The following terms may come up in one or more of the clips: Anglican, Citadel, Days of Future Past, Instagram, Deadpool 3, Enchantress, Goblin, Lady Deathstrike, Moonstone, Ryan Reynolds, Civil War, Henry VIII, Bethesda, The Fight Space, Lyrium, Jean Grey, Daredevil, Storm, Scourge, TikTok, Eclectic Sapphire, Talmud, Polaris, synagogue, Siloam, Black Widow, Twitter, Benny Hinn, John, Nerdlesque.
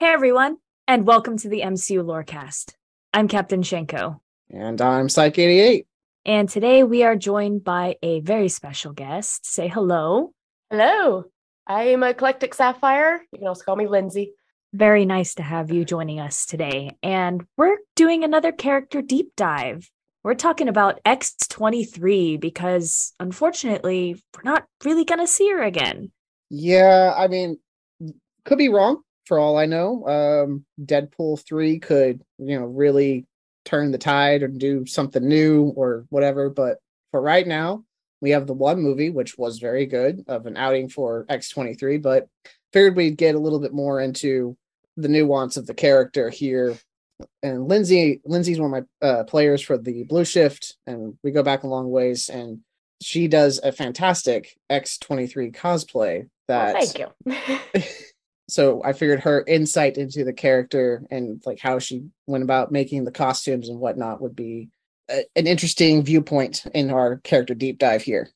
Hey everyone, and welcome to the MCU Lorecast. I'm Captain Shenko. And I'm Psych88. And today we are joined by a very special guest. Say hello. Hello. I am Eclectic Sapphire. You can also call me Lindsay. Very nice to have you joining us today. And we're doing another character deep dive. We're talking about X-23 because, unfortunately, we're not really going to see her again. Yeah, I mean, could be wrong. For all I know, Deadpool 3 could, really turn the tide or do something new or whatever. But for right now, we have the one movie, which was very good, of an outing for X-23. But figured we'd get a little bit more into the nuance of the character here. And Lindsay's one of my players for the Blue Shift, and we go back a long ways. And she does a fantastic X-23 cosplay. Thank you. So I figured her insight into the character and like how she went about making the costumes and whatnot would be an interesting viewpoint in our character deep dive here.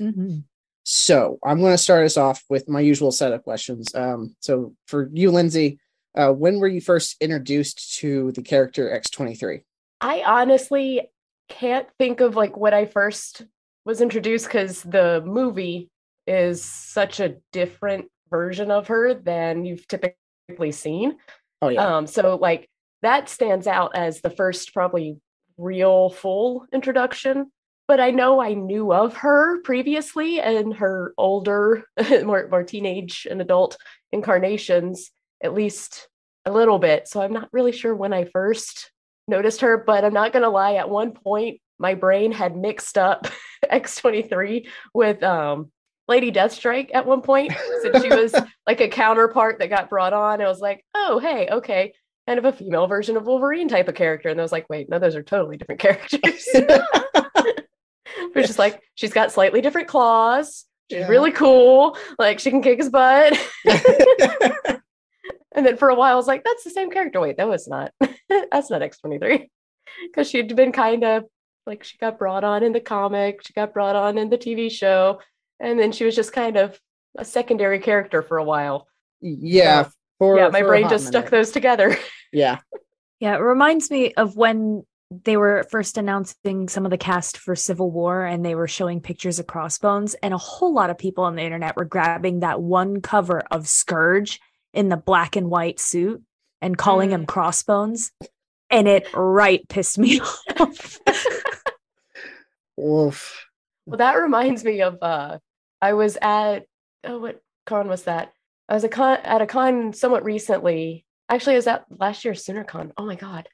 Mm-hmm. So I'm going to start us off with my usual set of questions. So for you, Lindsay, when were you first introduced to the character X-23? I honestly can't think of when I first was introduced because the movie is such a different version of her than you've typically seen. Oh yeah. So that stands out as the first probably real full introduction. But I know I knew of her previously and her older, more teenage and adult incarnations, at least a little bit. So I'm not really sure when I first noticed her, but I'm not going to lie. At one point, my brain had mixed up X-23 with Lady Deathstrike at one point, since she was a counterpart that got brought on. I was like, oh, hey, okay. Kind of a female version of Wolverine type of character. And I was like, wait, no, those are totally different characters. We're just like, she's got slightly different claws. She's really cool. She can kick his butt. And then for a while, I was like, that's the same character. Wait, that's not X-23. Because she'd been kind of she got brought on in the comic. She got brought on in the TV show. And then she was just kind of a secondary character for a while. Yeah. My brain just stuck those together. Yeah. Yeah. It reminds me of when they were first announcing some of the cast for Civil War and they were showing pictures of Crossbones, and a whole lot of people on the internet were grabbing that one cover of Scourge in the black and white suit and calling him Crossbones. And it pissed me off. Oof. Well, that reminds me of, I was at, what con was that? I was at a con somewhat recently. Actually, I was at last year's SoonerCon. Oh my God.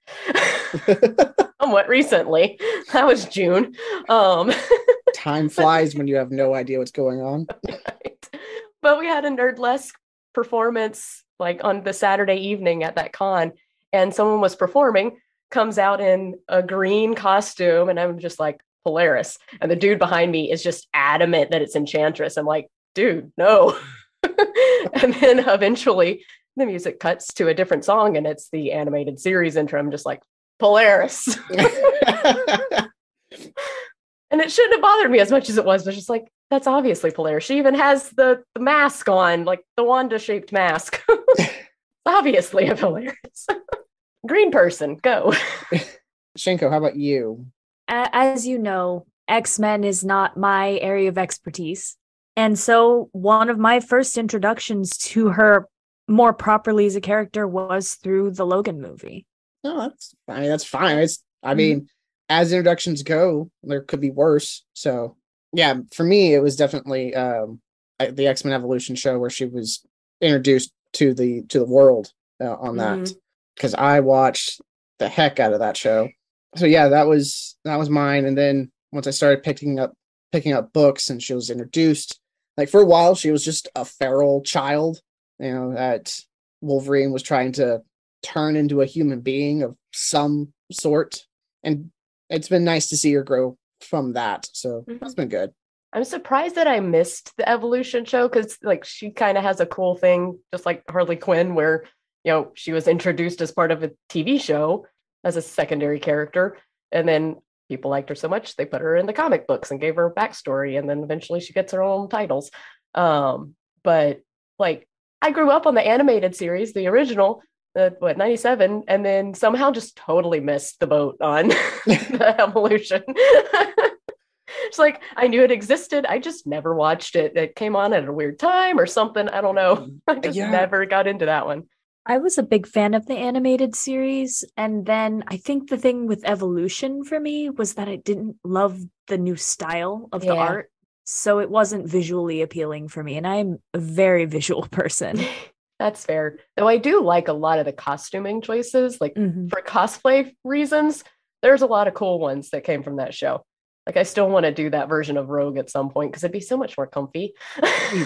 Somewhat recently. That was June. Time flies when you have no idea what's going on. Right. But we had a Nerdlesque performance on the Saturday evening at that con, and someone was performing comes out in a green costume, and I'm just like, Polaris. And the dude behind me is just adamant that it's Enchantress. I'm like, dude, no. And then eventually the music cuts to a different song, and it's the animated series intro. I'm just like, Polaris. And it shouldn't have bothered me as much as it was, but just like, that's obviously Polaris. She even has the mask on, like the Wanda-shaped mask. Obviously a Polaris. Green person, go. Shenko, how about you? As you know, X-Men is not my area of expertise. And so one of my first introductions to her more properly as a character was through the Logan movie. No, that's fine. As introductions go, there could be worse. So yeah, for me, it was definitely the X-Men Evolution show where she was introduced to the world on that, because I watched the heck out of that show. So yeah, that was mine. And then once I started picking up books, and she was introduced, like for a while, she was just a feral child, you know, that Wolverine was trying to turn into a human being of some sort. And it's been nice to see her grow from that. So that's been good. I'm surprised that I missed the Evolution show, because like she kind of has a cool thing, just like Harley Quinn, where, you know, she was introduced as part of a TV show as a secondary character. And then people liked her so much, they put her in the comic books and gave her a backstory. And then eventually she gets her own titles. But like, I grew up on the animated series, the original, 97, and then somehow just totally missed the boat on the Evolution. It's like, I knew it existed. I just never watched it. It came on at a weird time or something. I don't know. I just never got into that one. I was a big fan of the animated series. And then I think the thing with Evolution for me was that I didn't love the new style of the art. So it wasn't visually appealing for me. And I'm a very visual person. That's fair. Though I do like a lot of the costuming choices, like for cosplay reasons, there's a lot of cool ones that came from that show. Like I still want to do that version of Rogue at some point, because it'd be so much more comfy.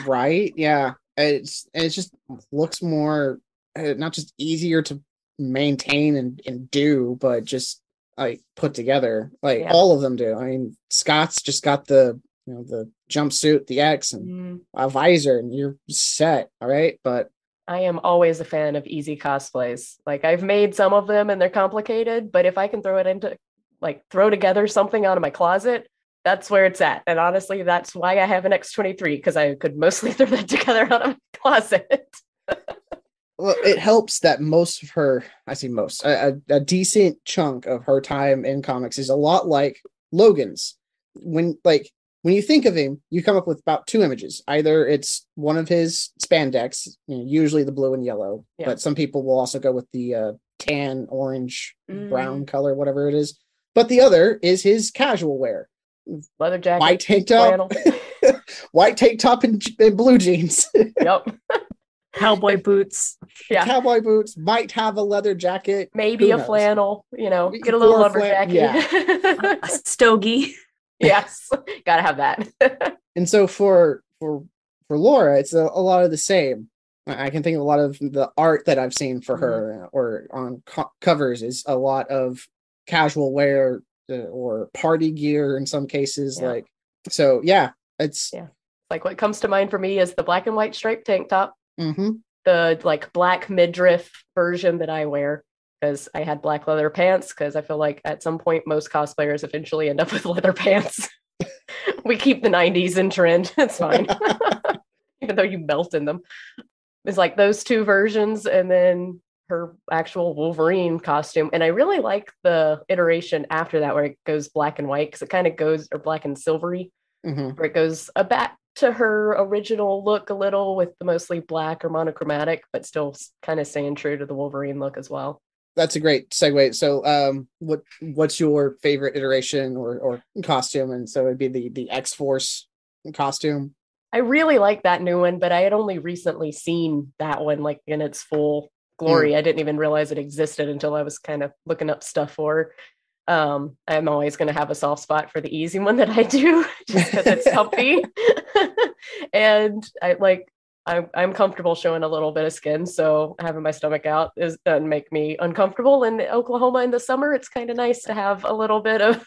Right. Yeah. It just looks more, not just easier to maintain and do, but just like put together, like all of them do. I mean, Scott's just got the jumpsuit, the X, and a visor, and you're set. All right. But I am always a fan of easy cosplays. Like I've made some of them and they're complicated, but if I can throw together something out of my closet, that's where it's at. And honestly, that's why I have an X-23, because I could mostly throw that together out of my closet. Well, it helps that most of her, I say most, a decent chunk of her time in comics is a lot like Logan's. When you think of him, you come up with about two images. Either it's one of his spandex, usually the blue and yellow, but some people will also go with the tan, orange, brown color, whatever it is. But the other is his casual wear. Leather jacket. White tank top. White tank top and blue jeans. Yep. Cowboy boots. Yeah. Cowboy boots. Might have a leather jacket. Maybe a flannel, get a little lumberjacky. Yeah. A stogie. Yes, gotta have that. And so for Laura, it's a lot of the same. I can think of a lot of the art that I've seen for her or on covers is a lot of casual wear or party gear in some cases. Yeah. Like, so yeah, it's like what comes to mind for me is the black and white striped tank top, the like black midriff version that I wear. Because I had black leather pants, because I feel like at some point, most cosplayers eventually end up with leather pants. We keep the 90s in trend. It's fine. Even though you melt in them. It's like those two versions and then her actual Wolverine costume. And I really like the iteration after that, where it goes black and white, because it kind of goes, or black and silvery, where it goes back to her original look a little, with the mostly black or monochromatic, but still kind of staying true to the Wolverine look as well. That's a great segue. So what's your favorite iteration or costume? And so it'd be the X-Force costume. I really like that new one, but I had only recently seen that one like in its full glory. I didn't even realize it existed until I was kind of looking up stuff for her. I'm always going to have a soft spot for the easy one that I do, just because it's comfy. And I like I'm comfortable showing a little bit of skin, so having my stomach out doesn't make me uncomfortable. In Oklahoma in the summer, it's kind of nice to have a little bit of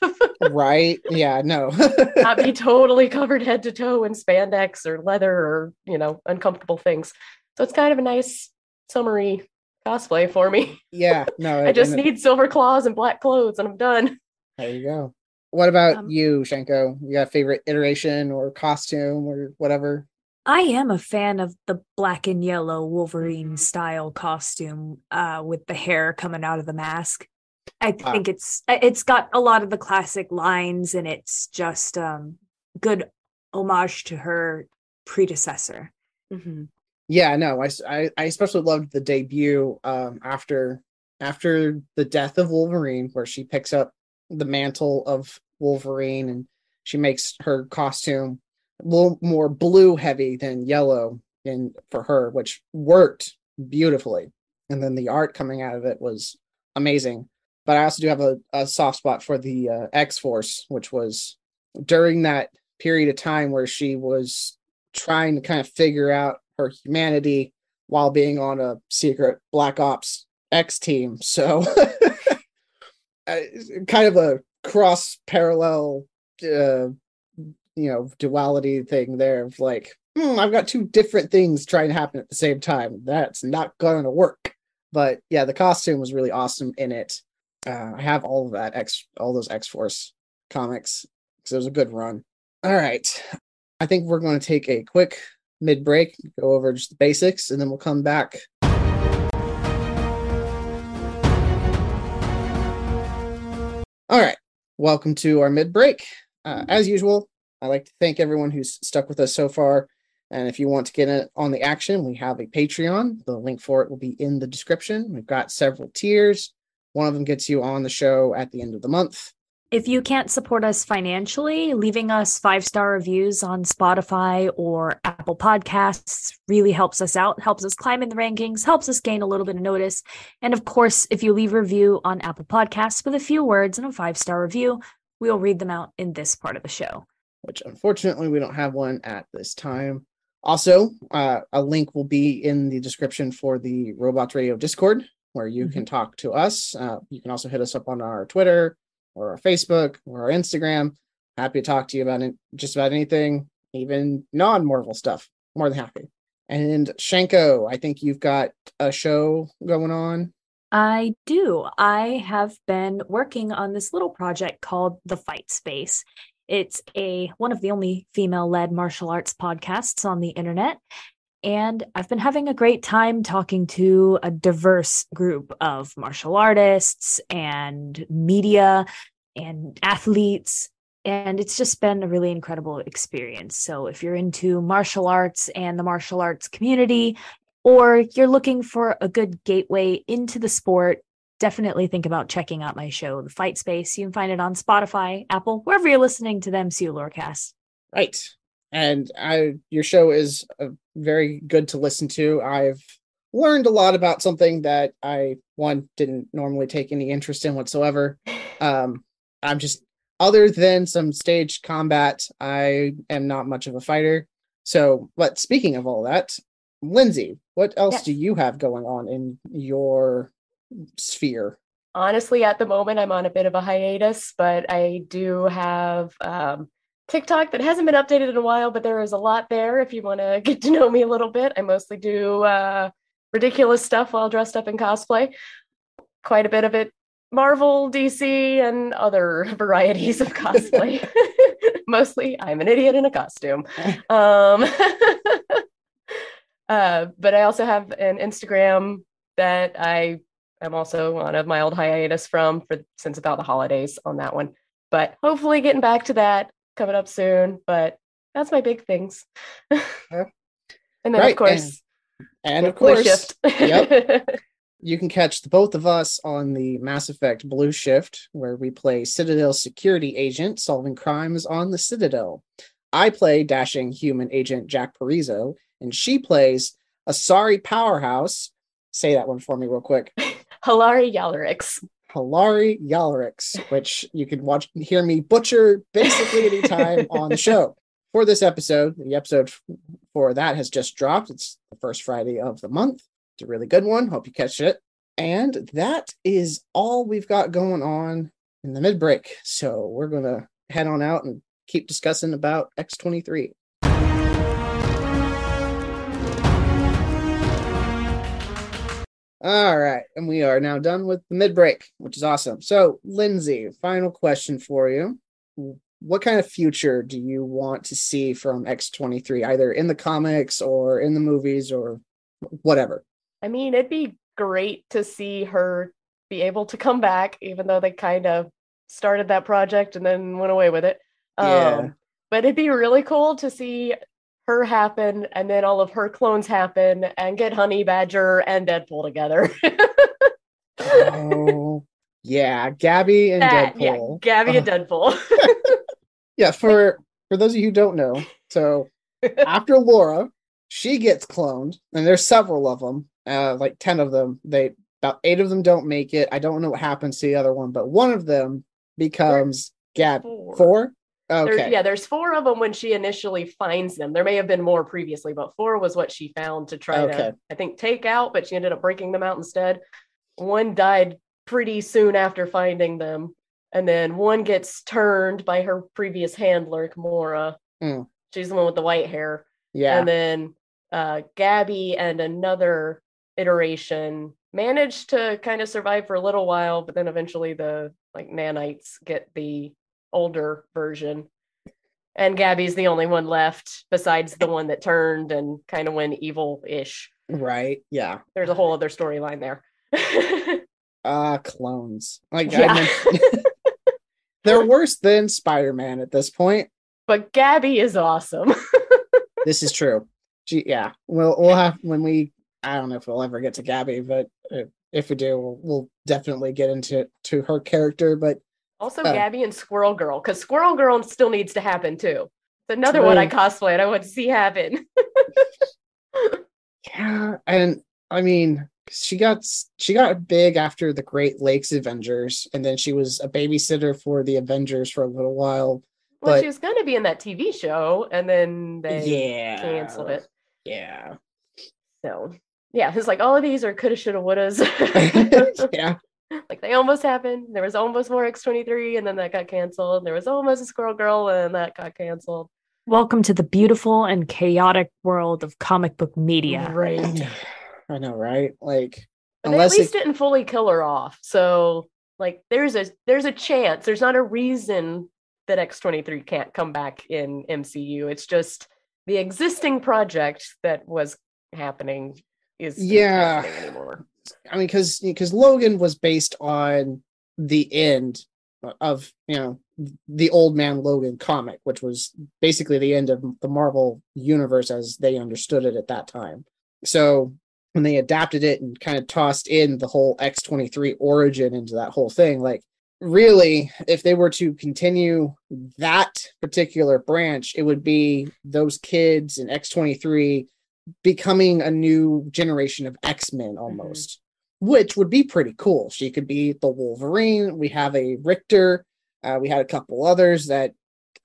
right. Yeah, no. Not be totally covered head to toe in spandex or leather or, you know, uncomfortable things. So it's kind of a nice summery cosplay for me. Yeah, no. I just need silver claws and black clothes and I'm done. There you go. What about you, Shenko? You got a favorite iteration or costume or whatever? I am a fan of the black and yellow Wolverine style costume with the hair coming out of the mask. I think it's got a lot of the classic lines, and it's just good homage to her predecessor. Mm-hmm. Yeah, no, I especially loved the debut after the death of Wolverine, where she picks up the mantle of Wolverine and she makes her costume a little more blue heavy than yellow, and for her, which worked beautifully. And then the art coming out of it was amazing. But I also do have a soft spot for the X-Force, which was during that period of time where she was trying to kind of figure out her humanity while being on a secret Black Ops X team. So kind of a cross parallel duality thing there of like, I've got two different things trying to happen at the same time. That's not going to work. But yeah, the costume was really awesome in it. I have all of that all those X-Force comics because it was a good run. All right. I think we're going to take a quick mid-break, go over just the basics, and then we'll come back. All right. Welcome to our mid-break. As usual, I'd like to thank everyone who's stuck with us so far. And if you want to get in on the action, we have a Patreon. The link for it will be in the description. We've got several tiers. One of them gets you on the show at the end of the month. If you can't support us financially, leaving us 5-star reviews on Spotify or Apple Podcasts really helps us out, helps us climb in the rankings, helps us gain a little bit of notice. And of course, if you leave a review on Apple Podcasts with a few words and a 5-star review, we'll read them out in this part of the show. Which unfortunately we don't have one at this time. Also, a link will be in the description for the Robots Radio Discord, where you can talk to us. You can also hit us up on our Twitter or our Facebook or our Instagram. Happy to talk to you about just about anything, even non-Marvel stuff. More than happy. And Shenko, I think you've got a show going on. I do. I have been working on this little project called The Fight Space. It's one of the only female-led martial arts podcasts on the internet, and I've been having a great time talking to a diverse group of martial artists and media and athletes, and it's just been a really incredible experience. So if you're into martial arts and the martial arts community, or you're looking for a good gateway into the sport, definitely think about checking out my show, The Fight Space. You can find it on Spotify, Apple, wherever you're listening to the MCU Lorecast. Right. And your show is very good to listen to. I've learned a lot about something that I, didn't normally take any interest in whatsoever. I'm just, other than some stage combat, I am not much of a fighter. So, but speaking of all that, Lindsay, what else do you have going on in your sphere? Honestly, at the moment, I'm on a bit of a hiatus, but I do have TikTok that hasn't been updated in a while, but there is a lot there if you want to get to know me a little bit. I mostly do ridiculous stuff while dressed up in cosplay. Quite a bit of it, Marvel, DC, and other varieties of cosplay. Mostly, I'm an idiot in a costume. But I also have an Instagram that I am also on a mild hiatus since about the holidays on that one. But hopefully getting back to that coming up soon. But that's my big things. And then, right. of course, yep. You can catch the both of us on the Mass Effect Blue Shift, where we play Citadel security agent solving crimes on the Citadel. I play dashing human agent Jack Parizo, and she plays a sorry powerhouse. Say that one for me real quick. Hilari Yalorix, which you can hear me butcher basically anytime on the show. for this episode. The episode for that has just dropped. It's the first Friday of the month. It's a really good one. Hope you catch it. And that is all we've got going on in the mid-break. So we're going to head on out and keep discussing about X-23. All right. And we are now done with the mid-break, which is awesome. So, Lindsay, final question for you. What kind of future do you want to see from X-23, either in the comics or in the movies or whatever? I mean, it'd be great to see her be able to come back, even though they kind of started that project and then went away with it. Yeah. But it'd be really cool to see her happen and then all of her clones happen and get Honey Badger and Deadpool together. Oh, yeah. Gabby and Deadpool. Yeah, Gabby and Deadpool. Yeah, for those of you who don't know, so after Laura, she gets cloned, and there's several of them, like 10 of them. About 8 of them don't make it. I don't know what happens to the other one, but one of them becomes Gabby. 4? Okay. There's 4 of them when she initially finds them. There may have been more previously, but 4 was what she found to try to, I think, take out, but she ended up breaking them out instead. One died pretty soon after finding them, and then one gets turned by her previous handler, Gamora. Mm. She's the one with the white hair. Yeah. And then Gabby and another iteration managed to kind of survive for a little while, but then eventually the nanites get the older version, and Gabby's the only one left besides the one that turned and kind of went evil-ish. Right. Yeah, there's a whole other storyline there. Clones, they're worse than Spider-Man at this point, but Gabby is awesome. This is true. We'll have, when we, I don't know if we'll ever get to Gabby, but if we do, we'll definitely get into her character. But also Gabby and Squirrel Girl, because Squirrel Girl still needs to happen too. It's another one I cosplayed. I want to see happen. Yeah, and I mean, she got big after the Great Lakes Avengers, and then she was a babysitter for the Avengers for a little while. Well, she was going to be in that TV show, and then they canceled it. Yeah. So yeah, it's all of these are coulda, shoulda, wouldas. Yeah. They almost happened. There was almost more X-23, and then that got canceled. There was almost a Squirrel Girl, and that got canceled. Welcome to the beautiful and chaotic world of comic book media. Right. I know, right? But unless they at least didn't fully kill her off. So, there's a chance. There's not a reason that X-23 can't come back in MCU. It's just the existing project that was happening is not happening anymore. I mean, because Logan was based on the end of, the Old Man Logan comic, which was basically the end of the Marvel universe as they understood it at that time. So when they adapted it and kind of tossed in the whole X-23 origin into that whole thing, really, if they were to continue that particular branch, it would be those kids in X-23 becoming a new generation of X-Men almost, which would be pretty cool. She could be the Wolverine. We have a Richter. We had a couple others that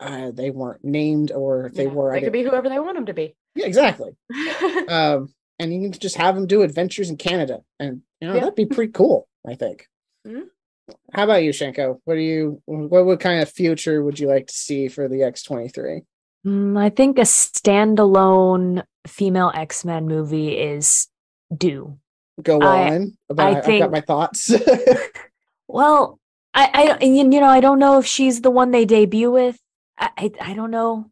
they weren't named, or if they were. They could be whoever they want them to be. Yeah, exactly. And you can just have them do adventures in Canada. And, that'd be pretty cool, I think. Mm-hmm. How about you, Shenko? What kind of future would you like to see for the X-23? I think a standalone female X-Men movie is due. Go on. I've got my thoughts. Well, I don't know if she's the one they debut with. I don't know.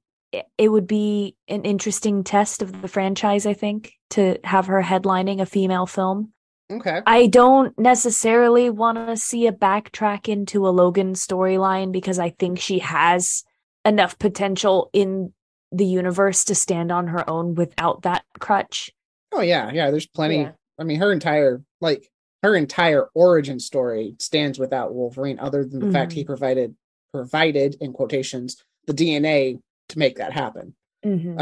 It would be an interesting test of the franchise, I think, to have her headlining a female film. Okay. I don't necessarily want to see a backtrack into a Logan storyline, because I think she has enough potential in the universe to stand on her own without that crutch. Oh yeah. Yeah. There's plenty. Yeah. I mean, her entire origin story stands without Wolverine, other than the fact he provided in quotations, the DNA to make that happen. Mm-hmm.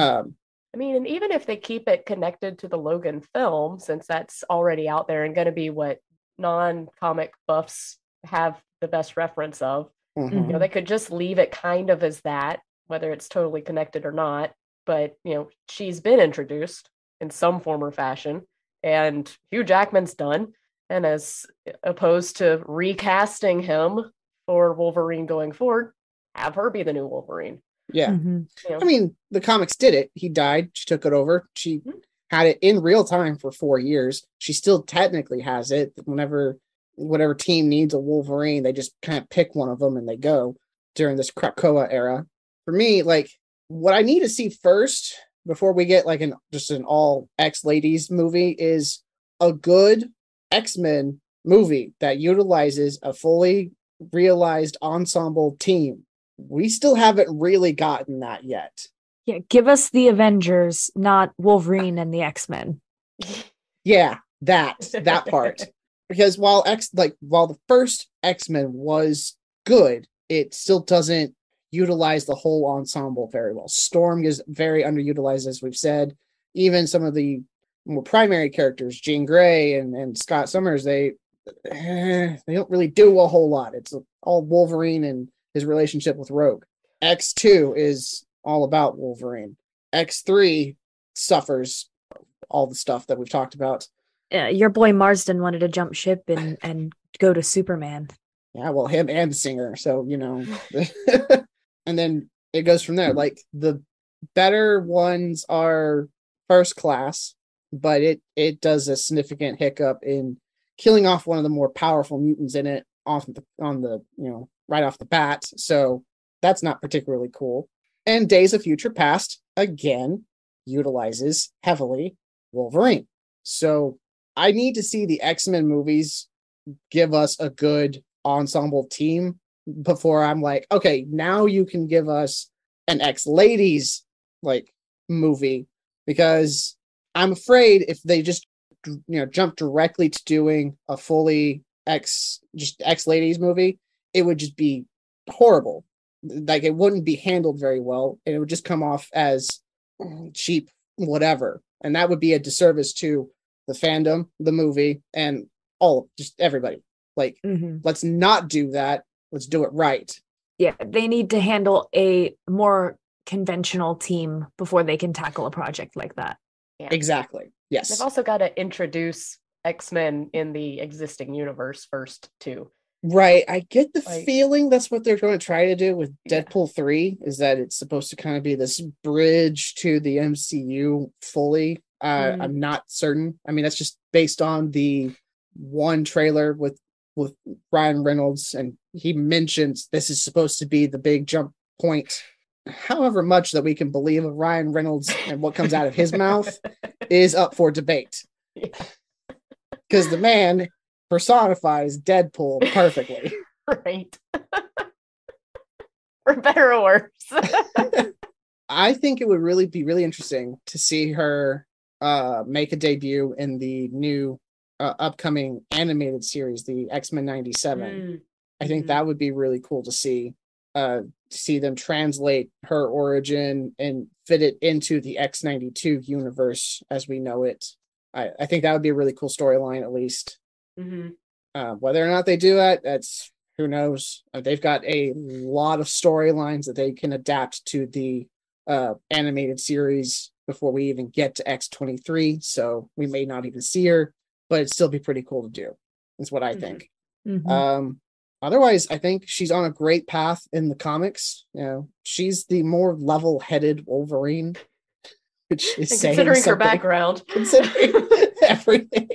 And even if they keep it connected to the Logan film, since that's already out there and going to be what non-comic buffs have the best reference of, they could just leave it kind of as that, whether it's totally connected or not, but, you know, she's been introduced in some form or fashion, and Hugh Jackman's done. And as opposed to recasting him for Wolverine going forward, have her be the new Wolverine. Yeah. Mm-hmm. You know? I mean, the comics did it. He died. She took it over. She had it in real time for 4 years. She still technically has it. Whatever team needs a Wolverine, they just kind of pick one of them and they go during this Krakoa era. For me, like, what I need to see first before we get like an all X ladies movie is a good X-Men movie that utilizes a fully realized ensemble team. We still haven't really gotten that yet. Yeah, give us the Avengers, not Wolverine and the X-Men. Yeah, that part. Because while the first X-Men was good, it still doesn't utilize the whole ensemble very well. Storm is very underutilized, as we've said. Even some of the more primary characters, Jean Grey and Scott Summers, they don't really do a whole lot. It's all Wolverine and his relationship with Rogue. X2 is all about Wolverine. X3 suffers all the stuff that we've talked about. Your boy Marsden wanted to jump ship and go to Superman. Yeah, well, him and Singer, so, you know. And then it goes from there. Like, the better ones are First Class, but it does a significant hiccup in killing off one of the more powerful mutants in it right off the bat. So that's not particularly cool. And Days of Future Past, again, utilizes heavily Wolverine. So I need to see the X-Men movies give us a good ensemble team before I'm like, okay, now you can give us an X-Ladies like movie, because I'm afraid if they just, you know, jump directly to doing a fully X-Ladies movie, it would just be horrible. Like, it wouldn't be handled very well, and it would just come off as cheap whatever. And that would be a disservice to the fandom, the movie, and just everybody. Like, Let's not do that. Let's do it right. Yeah, they need to handle a more conventional team before they can tackle a project like that. Yeah. Exactly. Yes. They've also got to introduce X-Men in the existing universe first, too. Right. I get the feeling that's what they're going to try to do with Deadpool 3, is that it's supposed to kind of be this bridge to the MCU fully. I'm not certain. I mean, that's just based on the one trailer with Ryan Reynolds, and he mentions this is supposed to be the big jump point. However much that we can believe of Ryan Reynolds and what comes out of his mouth is up for debate. Because the man personifies Deadpool perfectly. Right. For better or worse. I think it would really be really interesting to see her make a debut in the new upcoming animated series, the X-Men 97. I think that would be really cool to see. See them translate her origin and fit it into the X-92 universe as we know it. I think that would be a really cool storyline, at least. Mm-hmm. Whether or not they do it, that's who knows. They've got a lot of storylines that they can adapt to the animated series before we even get to X-23, so we may not even see her, but it'd still be pretty cool to do, is what I think. Mm-hmm. Otherwise, I think she's on a great path in the comics. You know, she's the more level-headed Wolverine, which is saying something. Considering her background. Considering everything.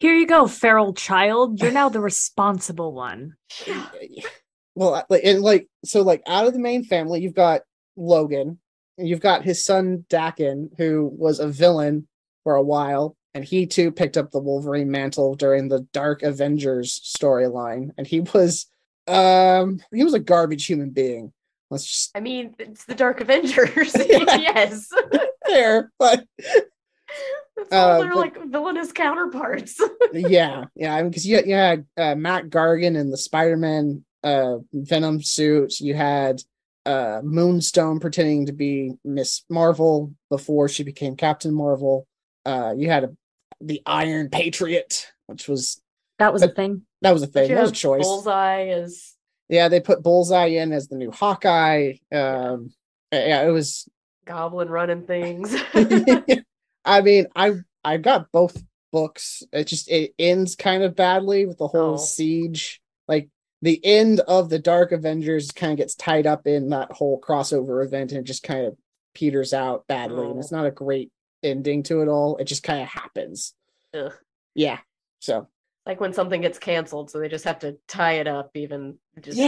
Here you go, feral child. You're now the responsible one. Well, so out of the main family, you've got Logan. And you've got his son, Dakin, who was a villain for a while. And he, too, picked up the Wolverine mantle during the Dark Avengers storyline. And he was a garbage human being. I mean, it's the Dark Avengers. Yes. Fair, but... That's all they're like villainous counterparts. Yeah. Because I mean, you had Matt Gargan in the Spider-Man Venom suit. You had Moonstone pretending to be Miss Marvel before she became Captain Marvel. You had the Iron Patriot, which was... That was a thing. That was a choice. Bullseye is... Yeah, they put Bullseye in as the new Hawkeye. Yeah, it was goblin running things. I mean, I got both books. It ends kind of badly with the whole siege. Like the end of the Dark Avengers kind of gets tied up in that whole crossover event, and it just kind of peters out badly. And it's not a great ending to it all. It just kind of happens. Ugh. Yeah. So like when something gets canceled, so they just have to tie it up, even just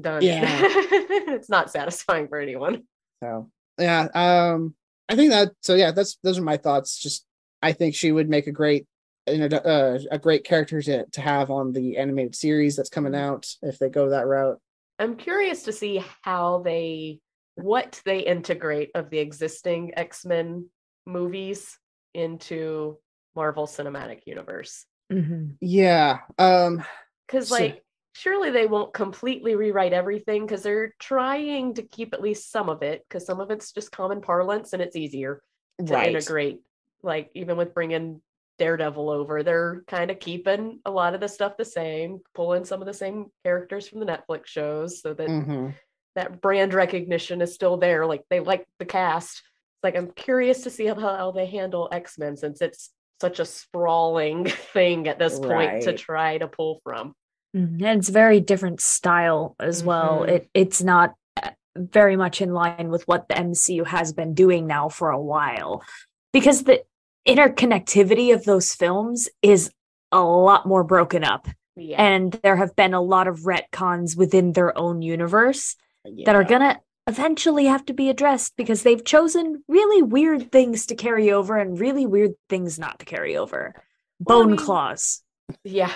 done. Yeah. It's not satisfying for anyone. So yeah, I think that. So yeah, those are my thoughts. Just I think she would make a great, a great character to have on the animated series that's coming out if they go that route. I'm curious to see what they integrate of the existing X-Men movies into Marvel Cinematic Universe. Mm-hmm. Yeah, because surely they won't completely rewrite everything, because they're trying to keep at least some of it, because some of it's just common parlance and it's easier to integrate. Like even with bringing Daredevil over, they're kind of keeping a lot of the stuff the same, pulling some of the same characters from the Netflix shows, so that that brand recognition is still there. Like they like the cast. Like I'm curious to see how they handle X-Men, since it's such a sprawling thing at this point to try to pull from. And it's very different style as well. It's not very much in line with what the MCU has been doing now for a while, because the interconnectivity of those films is a lot more broken up. Yeah. And there have been a lot of retcons within their own universe that are going to eventually have to be addressed, because they've chosen really weird things to carry over and really weird things not to carry over. Bone claws. Yeah.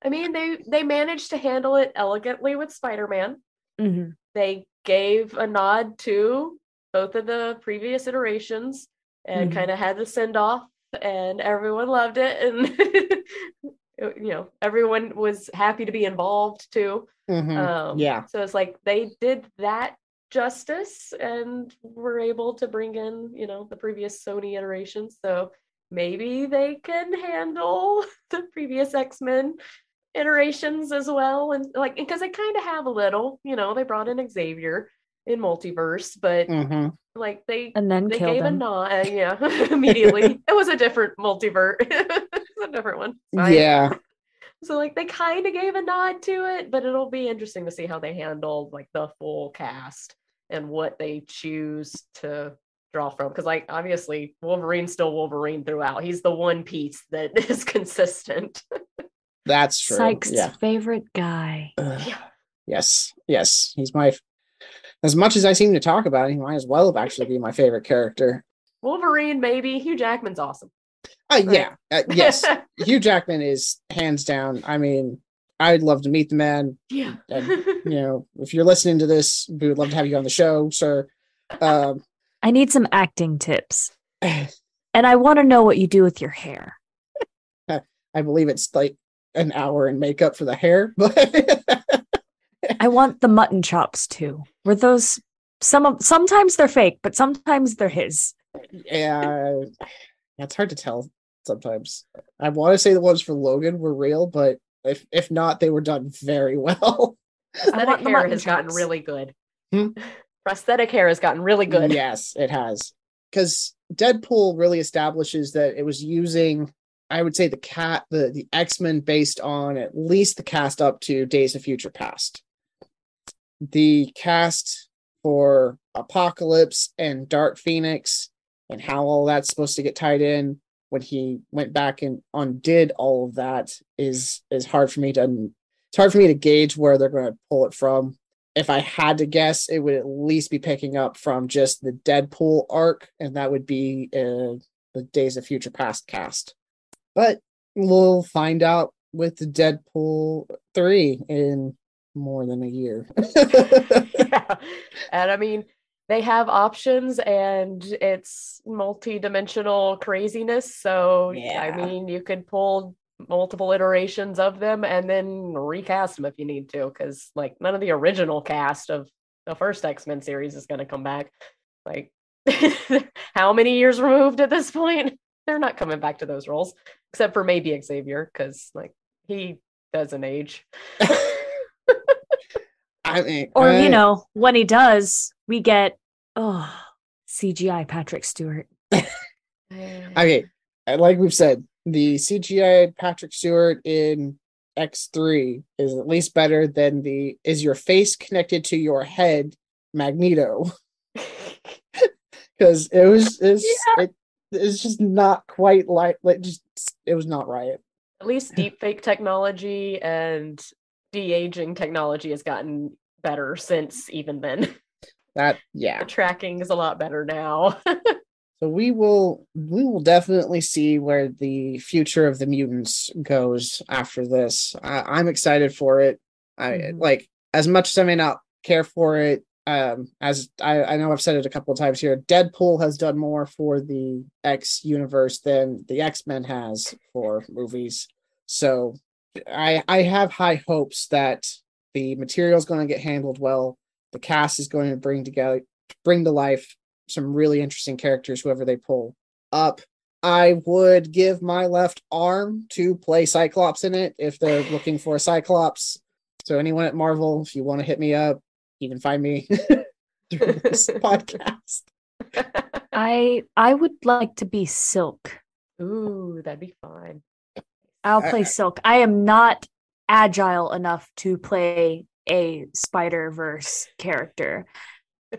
I mean, they managed to handle it elegantly with Spider-Man. Mm-hmm. They gave a nod to both of the previous iterations and kind of had the send-off, and everyone loved it. And you know, everyone was happy to be involved too. So it's like they did that justice and were able to bring in, you know, the previous Sony iterations. So maybe they can handle the previous X-Men iterations as well. And like, because they kind of have a little, you know, they brought in Xavier in Multiverse, but like they gave him a nod. Immediately. It was a different multiverse. A different one. Fine. Yeah. So like they kind of gave a nod to it, but it'll be interesting to see how they handle like the full cast and what they choose to draw from, because like obviously Wolverine's still Wolverine throughout. He's the one piece that is consistent. That's true. Psych's favorite guy. Yeah. Yes. He's my, as much as I seem to talk about it, he might as well have actually be my favorite character. Wolverine, maybe. Hugh Jackman's awesome. Yes. Hugh Jackman is hands down. I mean, I'd love to meet the man. Yeah. And, you know, if you're listening to this, we would love to have you on the show, sir. I need some acting tips. And I want to know what you do with your hair. I believe it's like an hour in makeup for the hair. But I want the mutton chops too. Were those sometimes they're fake, but sometimes they're his. Yeah. It's hard to tell sometimes. I want to say the ones for Logan were real, but if not, they were done very well. Prosthetic hair has gotten really good. Prosthetic hair has gotten really good. Yes, it has. Because Deadpool really establishes that it was using, I would say, the X-Men based on at least the cast up to Days of Future Past. The cast for Apocalypse and Dark Phoenix, and how all that's supposed to get tied in when he went back and undid all of that is hard for me to. It's hard for me to gauge where they're going to pull it from. If I had to guess, it would at least be picking up from just the Deadpool arc, and that would be the Days of Future Past cast. But we'll find out with the Deadpool 3 in more than a year. Yeah. And I mean, they have options, and it's multi-dimensional craziness. So, yeah. I mean, you could pull multiple iterations of them and then recast them if you need to, because, like, none of the original cast of the first X-Men series is going to come back. Like, how many years removed at this point? They're not coming back to those roles, except for maybe Xavier, because, like, he doesn't age. You know, when he does, we get CGI Patrick Stewart. Okay, like we've said, the CGI Patrick Stewart in X3 is at least better than the "is your face connected to your head" Magneto, because it's just not quite it was not right. At least deepfake technology and de-aging technology has gotten better since even then. The tracking is a lot better now. So we will definitely see where the future of the mutants goes after this. I'm excited for it. Like, as much as I may not care for it, as I know I've said it a couple of times here, Deadpool has done more for the X universe than the X-Men has for movies. So I have high hopes that the material is going to get handled well. The cast is going to bring to life some really interesting characters, whoever they pull up. I would give my left arm to play Cyclops in it if they're looking for a Cyclops. So anyone at Marvel, if you want to hit me up, you can find me through this podcast. I would like to be Silk. Ooh, that'd be fun. I'll play Silk. I am not agile enough to play a Spider-Verse character.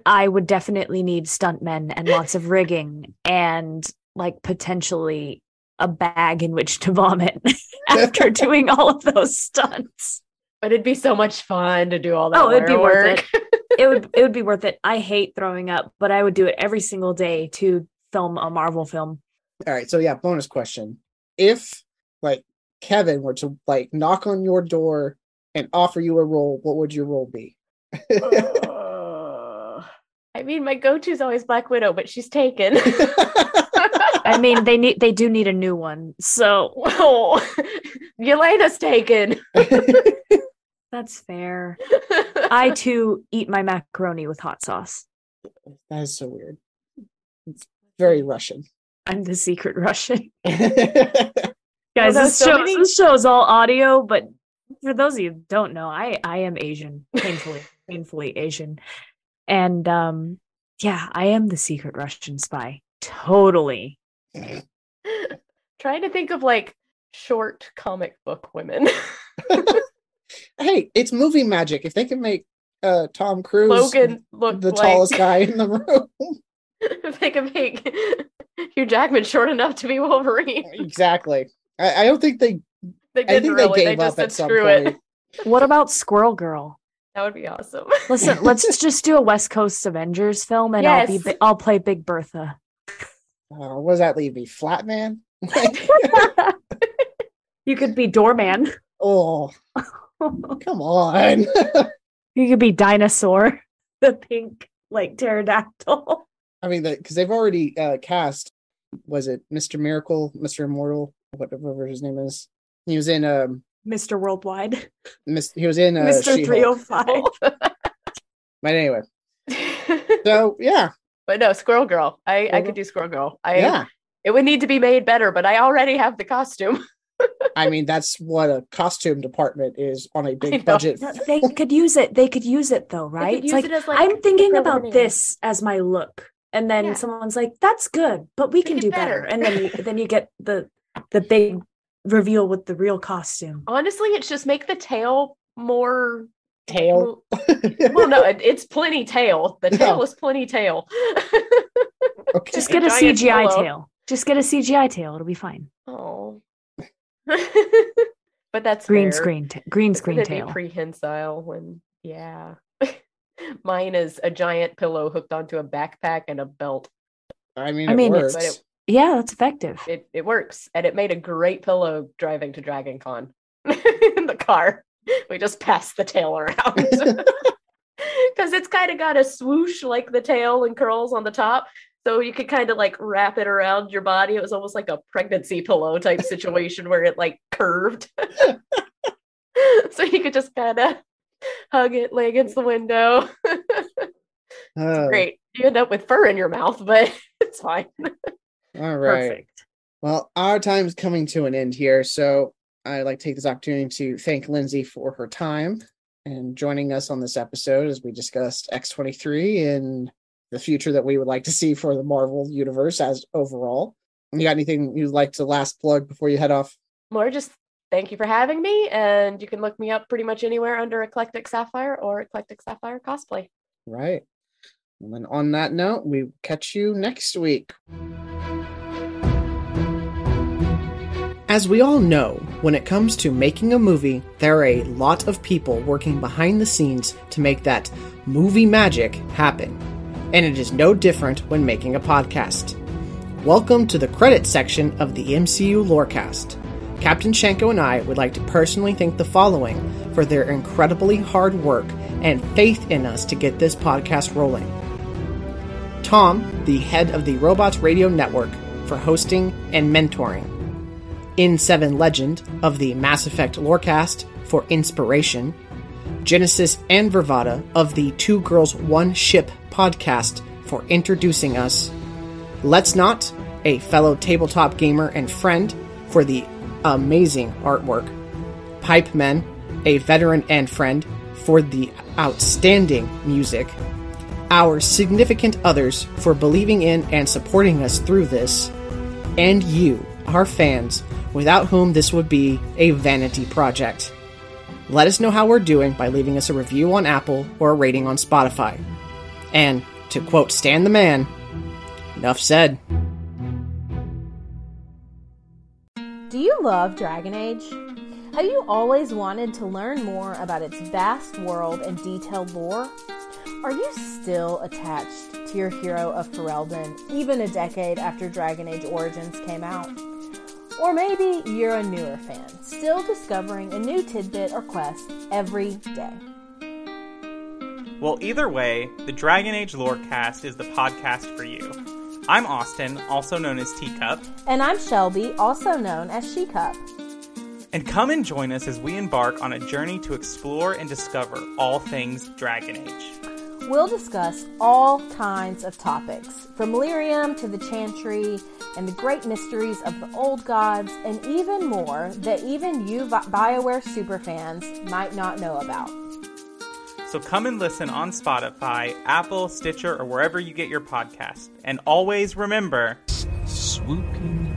I would definitely need stuntmen and lots of rigging and, like, potentially a bag in which to vomit after doing all of those stunts. But it'd be so much fun to do all that. Oh, it'd be worth it. It would be worth it. I hate throwing up, but I would do it every single day to film a Marvel film. All right. So yeah, bonus question. If, like, Kevin were to, like, knock on your door and offer you a role, what would your role be? I mean, my go-to is always Black Widow, but she's taken. I mean, they do need a new one. So, whoa, Yelena's taken. That's fair. I too eat my macaroni with hot sauce. That is so weird. It's very Russian. I'm the secret Russian. Guys, this show is all audio, but for those of you who don't know, I am Asian, painfully Asian. And I am the secret Russian spy. Totally. Trying to think of, like, short comic book women. Hey, it's movie magic. If they can make Tom Cruise Logan look the tallest guy in the room. If they can make Hugh Jackman short enough to be Wolverine. Exactly. I don't think they gave up at some point. What about Squirrel Girl? That would be awesome. Listen, let's just do a West Coast Avengers film, and yes. I'll play Big Bertha. What does that leave me? Flat man? You could be doorman. Oh, come on. You could be dinosaur, the pink, like, pterodactyl. I mean, because they've already cast, was it Mr. Miracle, Mr. Immortal, whatever his name is. He was in Mr. Worldwide. He was in Mr. She-Hulk. 305. But anyway. So, yeah. But no, Squirrel Girl. I could do Squirrel Girl. It would need to be made better, but I already have the costume. I mean, that's what a costume department is on a big budget. They could use it. They could use it, though, right? It's like, I'm thinking about this as my look. And then someone's like, that's good, but we can do better. And then you get the big reveal with the real costume. Honestly, it's just make the tail more tail. Well, no, it's plenty tail. The tail is plenty tail. Okay. Just get a CGI tail. Just get a CGI tail. It'll be fine. Oh, but that's green fair. Green screen tail. Prehensile when mine is a giant pillow hooked onto a backpack and a belt. I mean, it works. Yeah, that's effective. It works. And it made a great pillow driving to Dragon Con in the car. We just passed the tail around. Because it's kind of got a swoosh like the tail and curls on the top. So you could kind of, like, wrap it around your body. It was almost like a pregnancy pillow type situation where it, like, curved. So you could just kind of hug it, lay against the window. It's great. You end up with fur in your mouth, but it's fine. All right. Perfect. Well, our time is coming to an end here, so I'd like to take this opportunity to thank Lindsay for her time And joining us on this episode as we discussed X-23 and the future that we would like to see for the Marvel universe as overall. You got anything you'd like to last plug before you head off? More just thank you for having me, and you can look me up pretty much anywhere under Eclectic Sapphire or Eclectic Sapphire Cosplay. Right. And then on that note, we catch you next week. As we all know, when it comes to making a movie, there are a lot of people working behind the scenes to make that movie magic happen. And it is no different when making a podcast. Welcome to the credits section of the MCU Lorecast. Captain Shenko and I would like to personally thank the following for their incredibly hard work and faith in us to get this podcast rolling. Tom, the head of the Robots Radio Network, for hosting and mentoring. N7 Legend of the Mass Effect Lorecast for inspiration, Genesis and Vervada of the Two Girls One Ship podcast for introducing us, Let's Not, a fellow tabletop gamer and friend, for the amazing artwork, Pipe Men, a veteran and friend, for the outstanding music, our significant others for believing in and supporting us through this, and you, our fans, without whom this would be a vanity project. Let us know how we're doing by leaving us a review on Apple or a rating on Spotify. And, to quote Stan the Man, enough said. Do you love Dragon Age? Have you always wanted to learn more about its vast world and detailed lore? Are you still attached to your hero of Ferelden, even a decade after Dragon Age Origins came out? Or maybe you're a newer fan, still discovering a new tidbit or quest every day. Well, either way, the Dragon Age Lorecast is the podcast for you. I'm Austin, also known as Teacup. And I'm Shelby, also known as She-Cup. And come and join us as we embark on a journey to explore and discover all things Dragon Age. We'll discuss all kinds of topics, from Lyrium to the Chantry, and the great mysteries of the old gods, and even more that even you BioWare superfans might not know about. So come and listen on Spotify, Apple, Stitcher, or wherever you get your podcast. And always remember... Swooping